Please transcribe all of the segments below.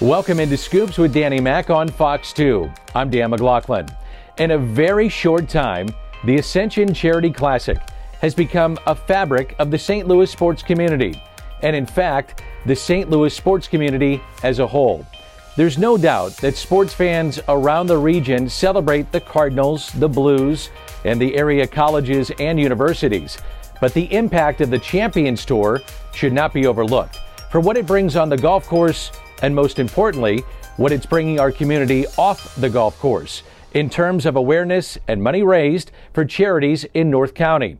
Welcome into Scoops with Danny Mac on Fox 2. I'm Dan McLaughlin. In a very short time, the Ascension Charity Classic has become a fabric of the St. Louis sports community, and in fact, the St. Louis sports community as a whole. There's no doubt that sports fans around the region celebrate the Cardinals, the Blues, and the area colleges and universities, but the impact of the Champions Tour should not be overlooked for what it brings on the golf course, and most importantly, what it's bringing our community off the golf course in terms of awareness and money raised for charities in North County.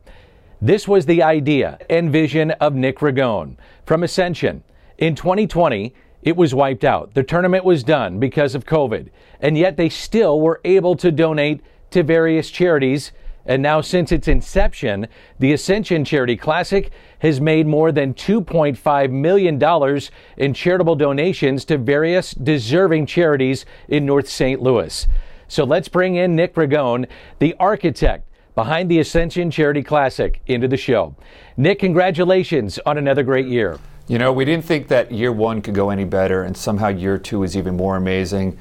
This was the idea and vision of Nick Ragone from Ascension. In 2020, it was wiped out. The tournament was done because of COVID, and yet they still were able to donate to various charities. And now, since its inception, the Ascension Charity Classic has made more than $2.5 million in charitable donations to various deserving charities in North St. Louis. So let's bring in Nick Ragone, the architect behind the Ascension Charity Classic, into the show. Nick, congratulations on another great year. We didn't think that year one could go any better, and somehow year two is even more amazing.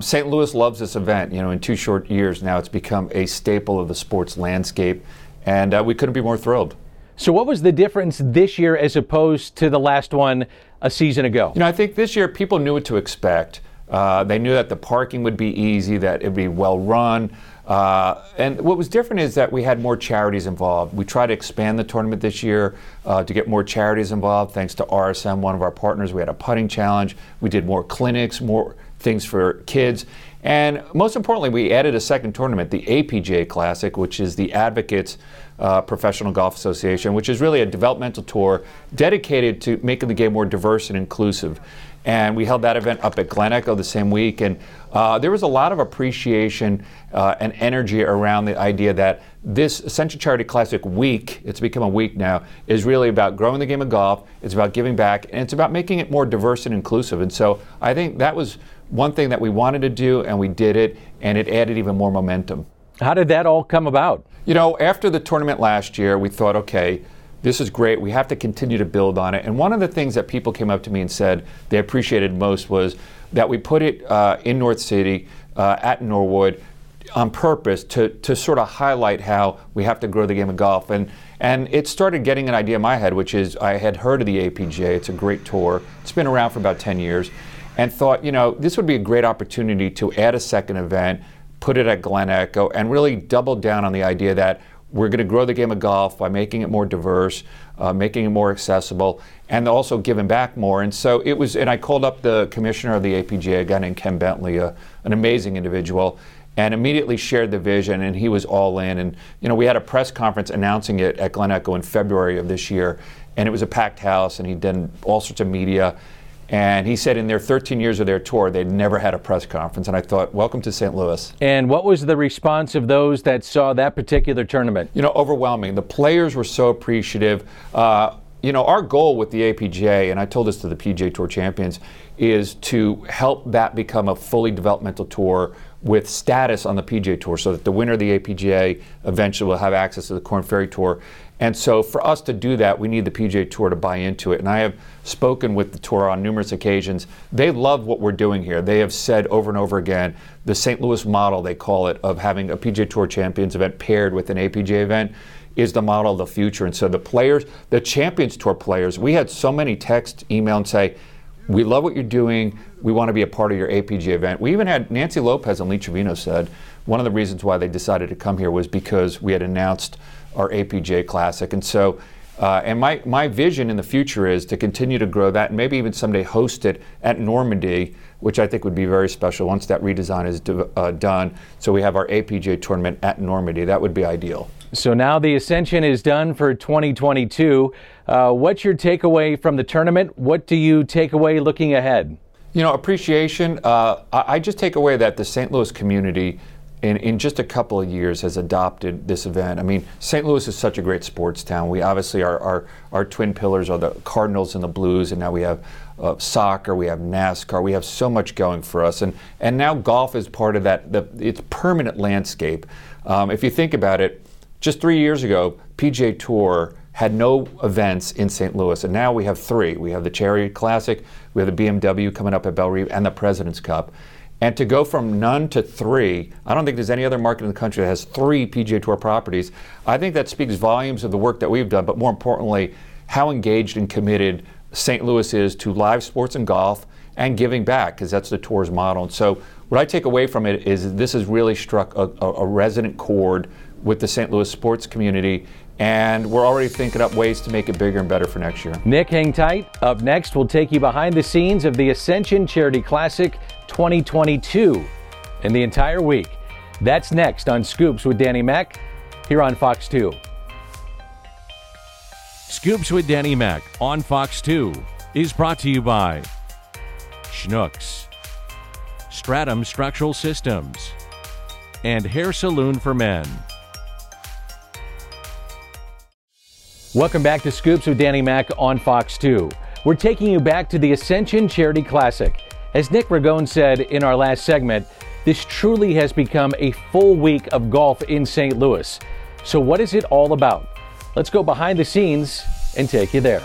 St. Louis loves this event. In 2 short years now, it's become a staple of the sports landscape, and we couldn't be more thrilled. So what was the difference this year as opposed to the last one a season ago? I think this year people knew what to expect. They knew that the parking would be easy, that it would be well run. And what was different is that we had more charities involved. We tried to expand the tournament this year to get more charities involved. Thanks to RSM, one of our partners, we had a putting challenge. We did more clinics, more things for kids. And most importantly, we added a second tournament, the APGA Classic, which is the Advocates Professional Golf Association, which is really a developmental tour dedicated to making the game more diverse and inclusive. And we held that event up at Glen Echo the same week, and there was a lot of appreciation and energy around the idea that this Ascension Charity Classic week, it's become a week now, is really about growing the game of golf, it's about giving back, and it's about making it more diverse and inclusive. And so I think that was one thing that we wanted to do, and we did it, and it added even more momentum. How did that all come about? After the tournament last year, we thought, okay, this is great. We have to continue to build on it. And one of the things that people came up to me and said they appreciated most was that we put it in North City at Norwood on purpose to sort of highlight how we have to grow the game of golf. And it started getting an idea in my head, which is I had heard of the APGA. It's a great tour. It's been around for about 10 years. And thought, this would be a great opportunity to add a second event, put it at Glen Echo, and really double down on the idea that we're going to grow the game of golf by making it more diverse, making it more accessible, and also giving back more. And so it was, and I called up the commissioner of the APGA, a guy named Ken Bentley, an amazing individual, and immediately shared the vision, and he was all in. And, we had a press conference announcing it at Glen Echo in February of this year, and it was a packed house, and he did all sorts of media. And he said in their 13 years of their tour, they'd never had a press conference. And I thought, welcome to St. Louis. And what was the response of those that saw that particular tournament? Overwhelming. The players were so appreciative. you know, our goal with the APGA, and I told this to the PGA Tour Champions, is to help that become a fully developmental tour with status on the PGA Tour, so that the winner of the APGA eventually will have access to the Corn Ferry Tour. And so for us to do that, we need the PGA Tour to buy into it. And I have spoken with the tour on numerous occasions. They love what we're doing here. They have said over and over again, the St. Louis model, they call it, of having a PGA Tour Champions event paired with an APGA event is the model of the future. And so the players, the Champions Tour players, we had so many texts, email, and say, we love what you're doing. We want to be a part of your APGA event. We even had Nancy Lopez and Lee Trevino said one of the reasons why they decided to come here was because we had announced our APGA Classic. And so, and my vision in the future is to continue to grow that and maybe even someday host it at Normandy, which I think would be very special once that redesign is done. So we have our APGA tournament at Normandy. That would be ideal. So now the Ascension is done for 2022. What's your takeaway from the tournament? What do you take away looking ahead? You know, appreciation. I just take away that the St. Louis community in just a couple of years has adopted this event. I mean, St. Louis is such a great sports town. We obviously, our twin pillars are the Cardinals and the Blues, and now we have soccer, we have NASCAR, we have so much going for us. And now golf is part of that, it's permanent landscape. If you think about it, just 3 years ago, PGA Tour had no events in St. Louis, and now we have three. We have the Charity Classic, we have the BMW coming up at Belle Reve, and the President's Cup. And to go from none to three, I don't think there's any other market in the country that has three PGA Tour properties. I think that speaks volumes of the work that we've done, but more importantly, how engaged and committed St. Louis is to live sports and golf and giving back, because that's the tour's model. And so what I take away from it is this has really struck a resonant chord with the St. Louis sports community, and we're already thinking up ways to make it bigger and better for next year. Nick, hang tight. Up next, we'll take you behind the scenes of the Ascension Charity Classic 2022 and the entire week. That's next on Scoops with Danny Mac here on Fox 2. Scoops with Danny Mac on Fox 2 is brought to you by Schnucks, Stratum Structural Systems, and Hair Saloon for Men. Welcome back to Scoops with Danny Mac on Fox 2. We're taking you back to the Ascension Charity Classic. As Nick Ragone said in our last segment, this truly has become a full week of golf in St. Louis. So what is it all about? Let's go behind the scenes and take you there.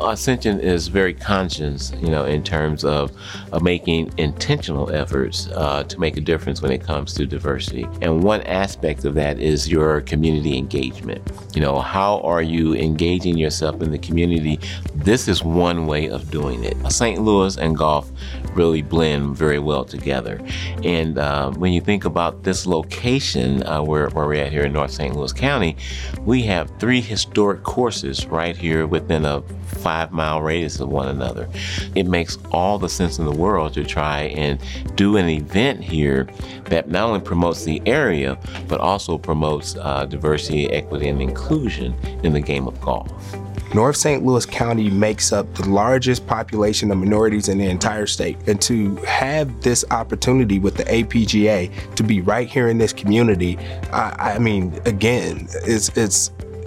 Ascension is very conscious, you know, in terms of making intentional efforts to make a difference when it comes to diversity. And one aspect of that is your community engagement. You know, how are you engaging yourself in the community? This is one way of doing it. St. Louis and golf really blend very well together. And when you think about this location where we're at here in North St. Louis County, we have three historic courses right here within a 5-mile radius of one another. It makes all the sense in the world to try and do an event here that not only promotes the area, but also promotes diversity, equity, and inclusion in the game of golf. North St. Louis County makes up the largest population of minorities in the entire state. And to have this opportunity with the APGA to be right here in this community, I mean, again,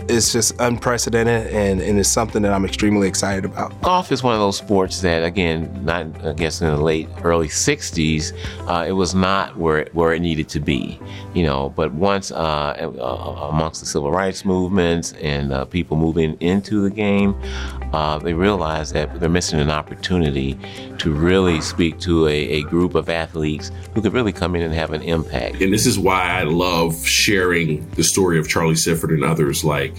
it's just unprecedented, and it's something that I'm extremely excited about. Golf is one of those sports that, again, not I guess in the late, early 60s, it was not where it needed to be, you know, but once amongst the civil rights movements and people moving into the game, they realized that they're missing an opportunity to really speak to a group of athletes who could really come in and have an impact. And this is why I love sharing the story of Charlie Sifford and others like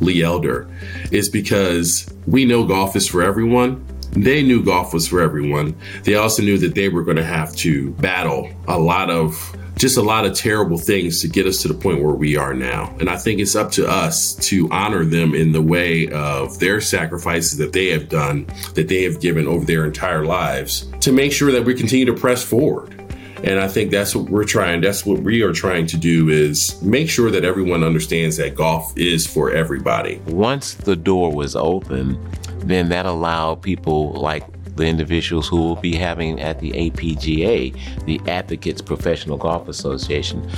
Lee Elder, is because we know golf is for everyone. They knew golf was for everyone. They also knew that they were going to have to battle a lot of terrible things to get us to the point where we are now. And I think it's up to us to honor them in the way of their sacrifices that they have done, that they have given over their entire lives, to make sure that we continue to press forward. And I think that's what we are trying to do, is make sure that everyone understands that golf is for everybody. Once the door was open, then that allowed people like the individuals who will be having at the APGA, the Advocates Professional Golf Association.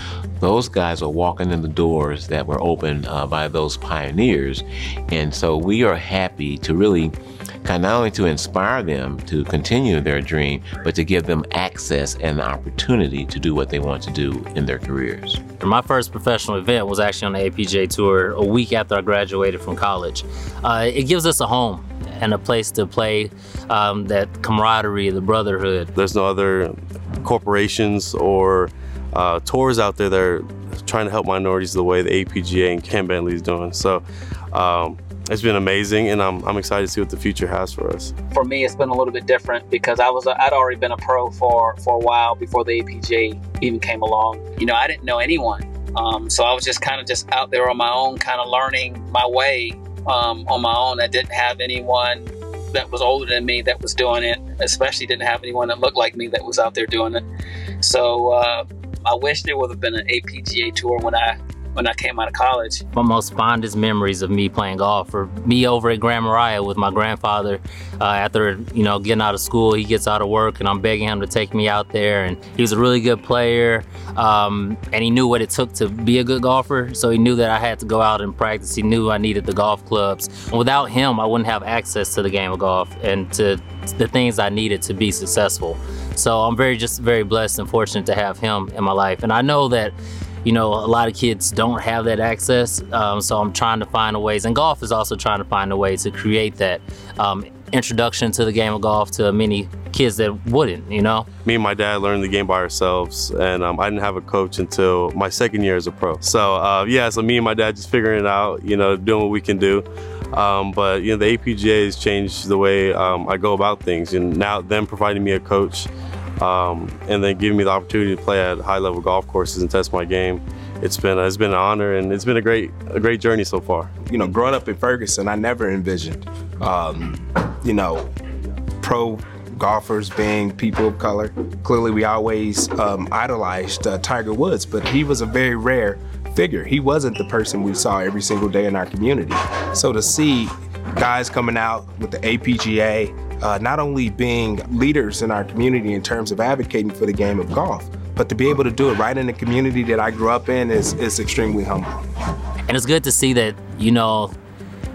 Those guys are walking in the doors that were opened by those pioneers. And so we are happy to really kind of not only to inspire them to continue their dream, but to give them access and the opportunity to do what they want to do in their careers. My first professional event was actually on the APGA Tour a week after I graduated from college. It gives us a home and a place to play, that camaraderie, the brotherhood. There's no other corporations or tours out there that are trying to help minorities the way the APGA and Ken Bentley is doing. So it's been amazing, and I'm excited to see what the future has for us. For me, it's been a little bit different because I'd already been a pro for a while before the APGA even came along. You know, I didn't know anyone. So I was just out there on my own, kind of learning my way on my own. I didn't have anyone that was older than me that was doing it, especially didn't have anyone that looked like me that was out there doing it. So I wish there would have been an APGA tour when I came out of college. My most fondest memories of me playing golf are me over at Grand Mariah with my grandfather. After getting out of school, he gets out of work, and I'm begging him to take me out there. And he was a really good player, and he knew what it took to be a good golfer. So he knew that I had to go out and practice. He knew I needed the golf clubs. And without him, I wouldn't have access to the game of golf and to the things I needed to be successful. So I'm very blessed and fortunate to have him in my life. And I know that a lot of kids don't have that access, so I'm trying to find a ways, and golf is also trying to find a way to create that introduction to the game of golf to many kids that wouldn't, Me and my dad learned the game by ourselves, and I didn't have a coach until my second year as a pro. So so me and my dad just figuring it out, doing what we can do. But the APGA has changed the way I go about things, and now them providing me a coach, and then giving me the opportunity to play at high-level golf courses and test my game. It's been an honor, and it's been a great journey so far. Growing up in Ferguson, I never envisioned, pro golfers being people of color. Clearly, we always idolized Tiger Woods, but he was a very rare figure. He wasn't the person we saw every single day in our community. So to see guys coming out with the APGA, not only being leaders in our community in terms of advocating for the game of golf, but to be able to do it right in the community that I grew up in is extremely humbling. And it's good to see that,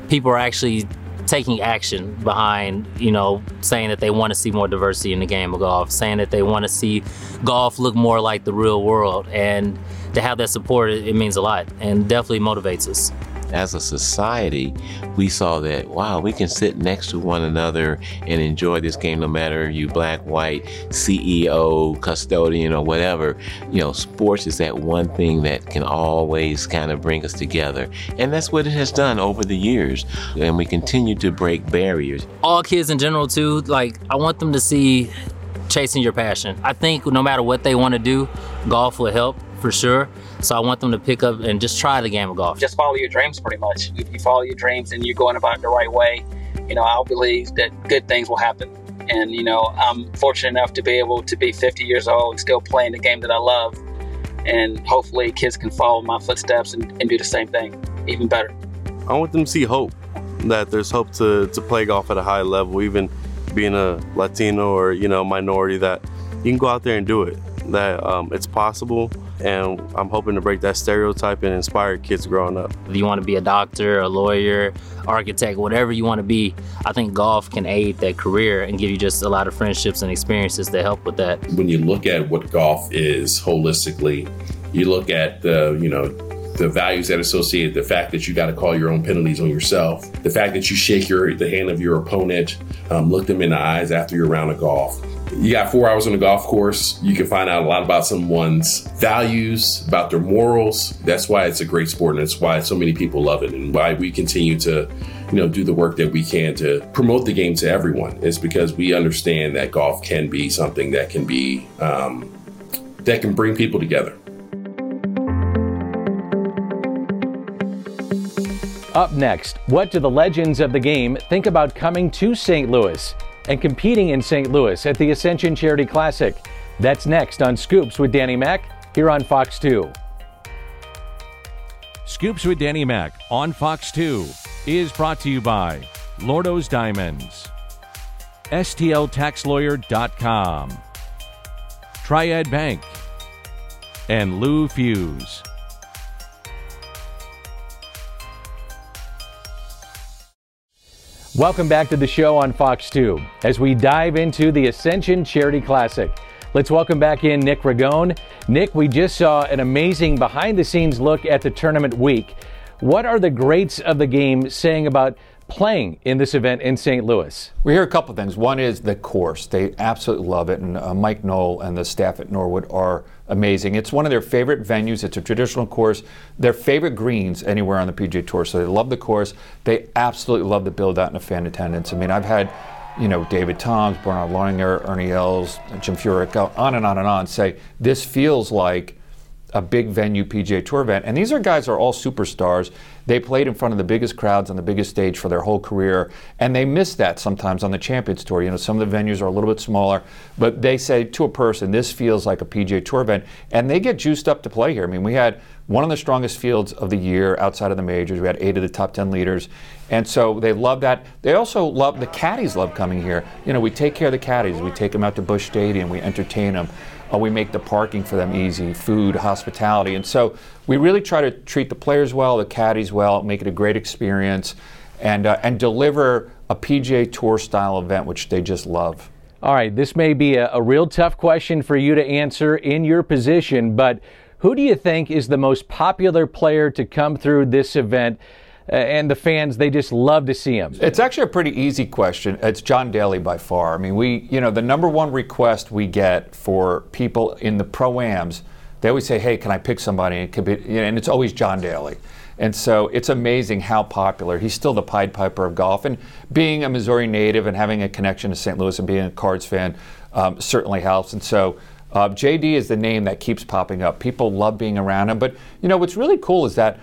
people are actually taking action behind, saying that they want to see more diversity in the game of golf, saying that they want to see golf look more like the real world. And to have that support, it means a lot and definitely motivates us. As a society, we saw that, wow, we can sit next to one another and enjoy this game, no matter you black, white, CEO, custodian, or whatever. Sports is that one thing that can always kind of bring us together. And that's what it has done over the years. And we continue to break barriers. All kids in general, too, I want them to see chasing your passion. I think no matter what they want to do, golf will help. For sure. So I want them to pick up and just try the game of golf. Just follow your dreams, pretty much. If you follow your dreams and you're going about it the right way, I'll believe that good things will happen. And, I'm fortunate enough to be able to be 50 years old and still playing the game that I love. And hopefully kids can follow my footsteps and do the same thing, even better. I want them to see hope, that there's hope to play golf at a high level, even being a Latino or, minority, that you can go out there and do it, that it's possible. And I'm hoping to break that stereotype and inspire kids growing up. If you want to be a doctor, a lawyer, architect, whatever you want to be, I think golf can aid that career and give you just a lot of friendships and experiences to help with that. When you look at what golf is holistically, you look at the values that associate, the fact that you got to call your own penalties on yourself, the fact that you shake the hand of your opponent, look them in the eyes after your round of golf. You got 4 hours on the golf course. You can find out a lot about someone's values, about their morals. That's why it's a great sport, and that's why so many people love it, and why we continue to, do the work that we can to promote the game to everyone. It's because we understand that golf can be something that can be, that can bring people together. Up next, what do the legends of the game think about coming to St. Louis and competing in St. Louis at the Ascension Charity Classic? That's next on Scoops with Danny Mac here on Fox 2. Scoops with Danny Mac on Fox 2 is brought to you by Lordo's Diamonds. STLTaxLawyer.com, Triad Bank, and Lou Fuse. Welcome back to the show on Fox 2 as we dive into the Ascension Charity Classic. Let's welcome back in Nick Ragone. Nick, we just saw an amazing behind-the-scenes look at the tournament week. What are the greats of the game saying about playing in this event in St. Louis? We hear a couple things. One is the course. They absolutely love it, and Mike Knoll and the staff at Norwood are amazing. It's one of their favorite venues. It's a traditional course. Their favorite greens anywhere on the PGA Tour, so they love the course. They absolutely love the build-out and the fan attendance. I mean, I've had, you know, David Toms, Bernard Loninger, Ernie Els, Jim Furyk, on and on and on, say this feels like a big venue PGA Tour event. And these are guys are all superstars. They played in front of the biggest crowds on the biggest stage for their whole career, and they miss that sometimes on the Champions Tour. You know, some of the venues are a little bit smaller, but they say to a person, this feels like a PGA Tour event, and they get juiced up to play here. I mean, we had one of the strongest fields of the year outside of the majors. We had 8 of the top 10 leaders, and so they love that. They also love, the caddies love coming here. You know, we take care of the caddies. We take them out to Busch Stadium. We entertain them. We make the parking for them easy, food, hospitality. And so we really try to treat the players well, the caddies well, make it a great experience, and deliver a PGA Tour style event, which they just love. All right, this may be a real tough question for you to answer in your position, but who do you think is the most popular player to come through this event? And the fans, they just love to see him. It's actually a pretty easy question. It's John Daly by far. I mean, we, you know, the number one request we get for people in the pro-ams, they always say, hey, can I pick somebody? It could be, you know, and it's always John Daly. And so it's amazing how popular. He's still the Pied Piper of golf. And being a Missouri native and having a connection to St. Louis and being a Cards fan certainly helps. And so JD is the name that keeps popping up. People love being around him. But, you know, what's really cool is that,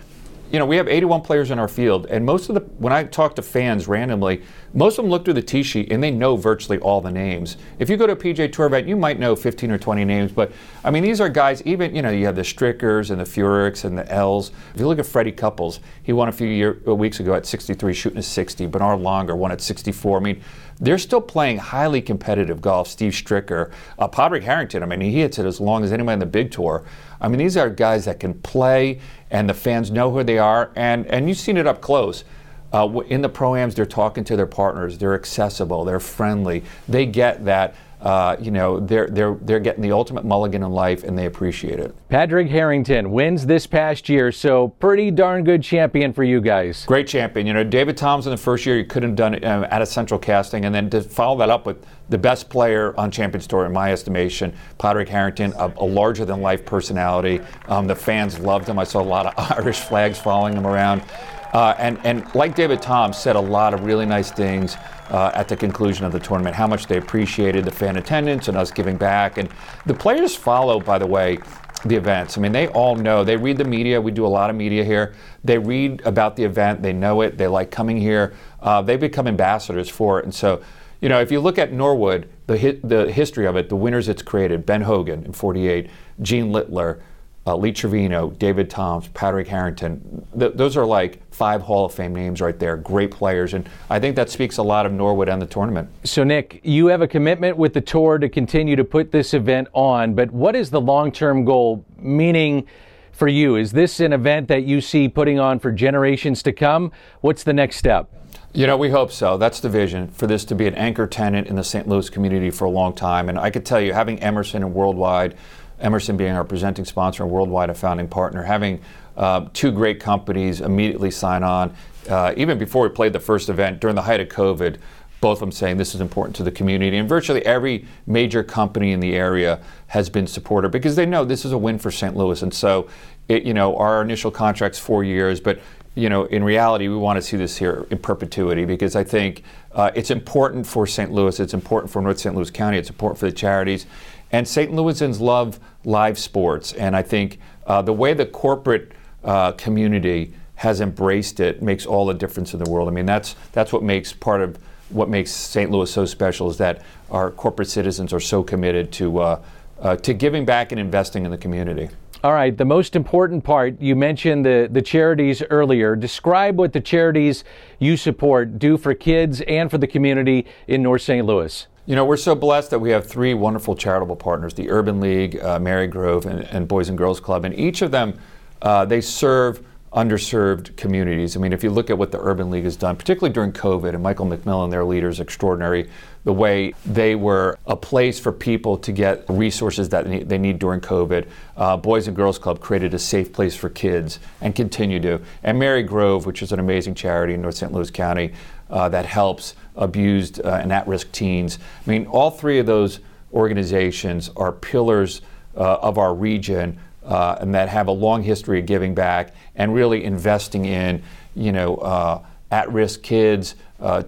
you know, we have 81 players in our field, and most of the, when I talk to fans randomly, most of them look through the tee sheet and they know virtually all the names. If you go to a PGA Tour event, you might know 15 or 20 names, but I mean, these are guys, even, you know, you have the Strickers and the Furiks and the Els. If you look at Freddie Couples, he won a few weeks ago at 63, shooting a 60. Bernard Longer won at 64. I mean, they're still playing highly competitive golf. Steve Stricker, Patrick Harrington, I mean, he hits it as long as anybody on the big tour. I mean, these are guys that can play, and the fans know who they are, and you've seen it up close. In the pro-ams, they're talking to their partners, they're accessible, they're friendly, they get that, you know, they're getting the ultimate mulligan in life, and they appreciate it. Patrick Harrington wins this past year, so pretty darn good champion for you guys. Great champion. You know, David Toms in the first year, you couldn't have done it out of central casting, and then to follow that up with the best player on Champions Tour, in my estimation, Patrick Harrington, a larger-than-life personality. The fans loved him. I saw a lot of Irish flags following him around. And like David Toms said, a lot of really nice things at the conclusion of the tournament, how much they appreciated the fan attendance and us giving back. And the players follow, by the way, the events. I mean, they all know. They read the media. We do a lot of media here. They read about the event. They know it. They like coming here. They become ambassadors for it. And so, you know, if you look at Norwood, the history of it, the winners it's created, Ben Hogan in 48, Gene Littler, Lee Trevino, David Toms, Patrick Harrington. Those are like 5 Hall of Fame names right there, great players. And I think that speaks a lot of Norwood and the tournament. So Nick, you have a commitment with the tour to continue to put this event on, but what is the long-term goal, meaning for you? Is this an event that you see putting on for generations to come? What's the next step? You know, we hope so. That's the vision, for this to be an anchor tenant in the St. Louis community for a long time. And I could tell you, having Emerson and Worldwide, Emerson being our presenting sponsor and Worldwide a founding partner, having two great companies immediately sign on, even before we played the first event, during the height of COVID, both of them saying this is important to the community. And virtually every major company in the area has been supported because they know this is a win for St. Louis. And so, it, you know, our initial contract's 4 years, but you know, in reality, we want to see this here in perpetuity because I think it's important for St. Louis, it's important for North St. Louis County, it's important for the charities. And St. Louisans love live sports, and I think the way the corporate community has embraced it makes all the difference in the world. I mean, that's what makes part of what makes St. Louis so special is that our corporate citizens are so committed to giving back and investing in the community. All right, the most important part, you mentioned the charities earlier. Describe what the charities you support do for kids and for the community in North St. Louis. You know, we're so blessed that we have three wonderful charitable partners, the Urban League, Mary Grove, and Boys and Girls Club. And each of them, they serve underserved communities. I mean, if you look at what the Urban League has done, particularly during COVID, and Michael McMillan, their leader, is extraordinary, the way they were a place for people to get resources that they need during COVID. Boys and Girls Club created a safe place for kids and continue to. And Mary Grove, which is an amazing charity in North St. Louis County that helps abused and at-risk teens. I mean, all three of those organizations are pillars of our region, and that have a long history of giving back and really investing in, you know, at-risk kids,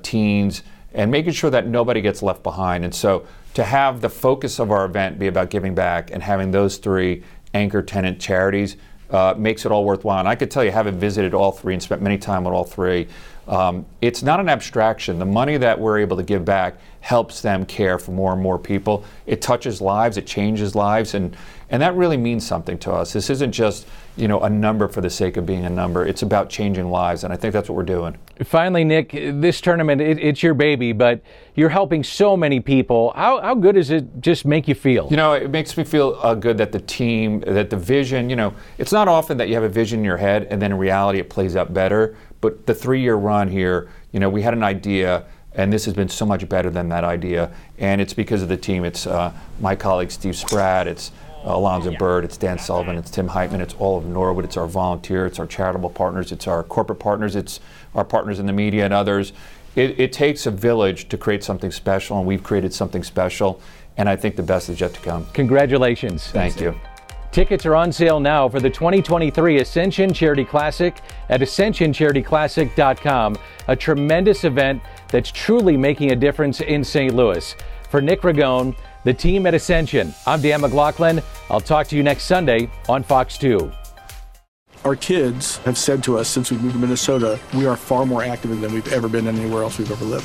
teens, and making sure that nobody gets left behind. And so to have the focus of our event be about giving back and having those three anchor tenant charities makes it all worthwhile. And I could tell you, having visited all three and spent many time on all three, it's not an abstraction. The money that we're able to give back helps them care for more and more people. It touches lives, it changes lives, and that really means something to us. This isn't just, you know, a number for the sake of being a number. It's about changing lives, and I think that's what we're doing. Finally, Nick, this tournament, it's your baby, but you're helping so many people. How good does it just make you feel? You know, it makes me feel good that the team, that the vision, you know, it's not often that you have a vision in your head and then in reality it plays out better. But the 3-year run here, you know, we had an idea, and this has been so much better than that idea. And it's because of the team. It's my colleague Steve Spratt, it's Alonzo Bird, it's Dan Sullivan, it's Tim Heitman, it's all of Norwood, it's our volunteer, it's our charitable partners, it's our corporate partners, it's our partners in the media and others. It takes a village to create something special, and we've created something special, and I think the best is yet to come. Congratulations. Thank you. Tickets are on sale now for the 2023 Ascension Charity Classic at ascensioncharityclassic.com, a tremendous event that's truly making a difference in St. Louis. For Nick Ragone, the team at Ascension, I'm Dan McLaughlin. I'll talk to you next Sunday on Fox 2. Our kids have said to us since we moved to Minnesota, we are far more active than we've ever been anywhere else we've ever lived.